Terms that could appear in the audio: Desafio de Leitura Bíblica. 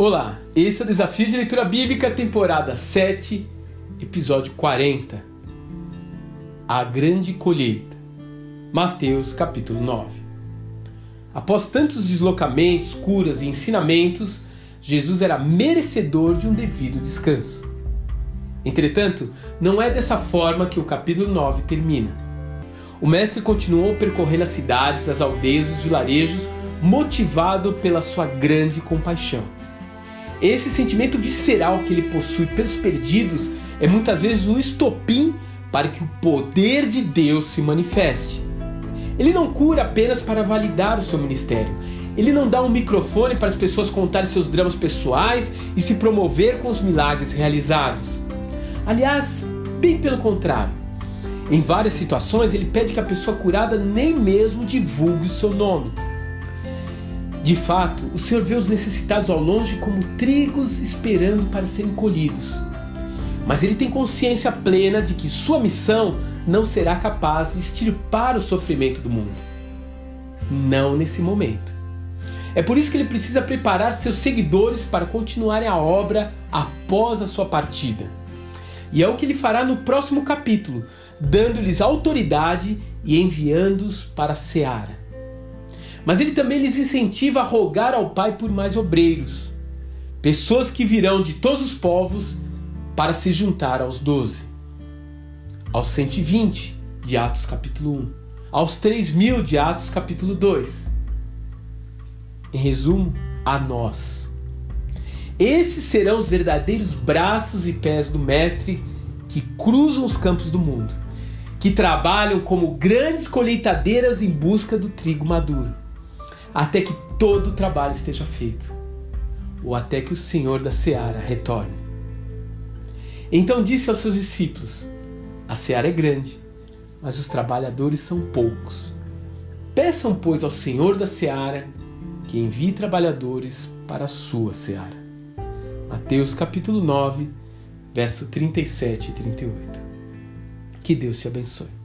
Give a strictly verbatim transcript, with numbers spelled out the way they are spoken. Olá, esse é o Desafio de Leitura Bíblica, temporada sete, episódio quarenta. A Grande Colheita, Mateus capítulo nove. Após tantos deslocamentos, curas e ensinamentos, Jesus era merecedor de um devido descanso. Entretanto, não é dessa forma que o capítulo nove termina. O mestre continuou percorrendo as cidades, as aldeias e os vilarejos, motivado pela sua grande compaixão. Esse sentimento visceral que ele possui pelos perdidos é muitas vezes o estopim para que o poder de Deus se manifeste. Ele não cura apenas para validar o seu ministério. Ele não dá um microfone para as pessoas contarem seus dramas pessoais e se promover com os milagres realizados. Aliás, bem pelo contrário. Em várias situações, ele pede que a pessoa curada nem mesmo divulgue o seu nome. De fato, o Senhor vê os necessitados ao longe como trigos esperando para serem colhidos. Mas ele tem consciência plena de que sua missão não será capaz de extirpar o sofrimento do mundo. Não nesse momento. É por isso que ele precisa preparar seus seguidores para continuarem a obra após a sua partida. E é o que ele fará no próximo capítulo, dando-lhes autoridade e enviando-os para a seara. Mas ele também lhes incentiva a rogar ao Pai por mais obreiros, pessoas que virão de todos os povos para se juntar aos doze, aos cento e vinte de Atos capítulo um, aos três mil de Atos capítulo dois. Em resumo, a nós. Esses serão os verdadeiros braços e pés do Mestre que cruzam os campos do mundo, que trabalham como grandes colheitadeiras em busca do trigo maduro, até que todo o trabalho esteja feito, ou até que o Senhor da Seara retorne. Então disse aos seus discípulos: a seara é grande, mas os trabalhadores são poucos. Peçam, pois, ao Senhor da Seara que envie trabalhadores para a sua seara. Mateus capítulo nove, verso trinta e sete e trinta e oito. Que Deus te abençoe.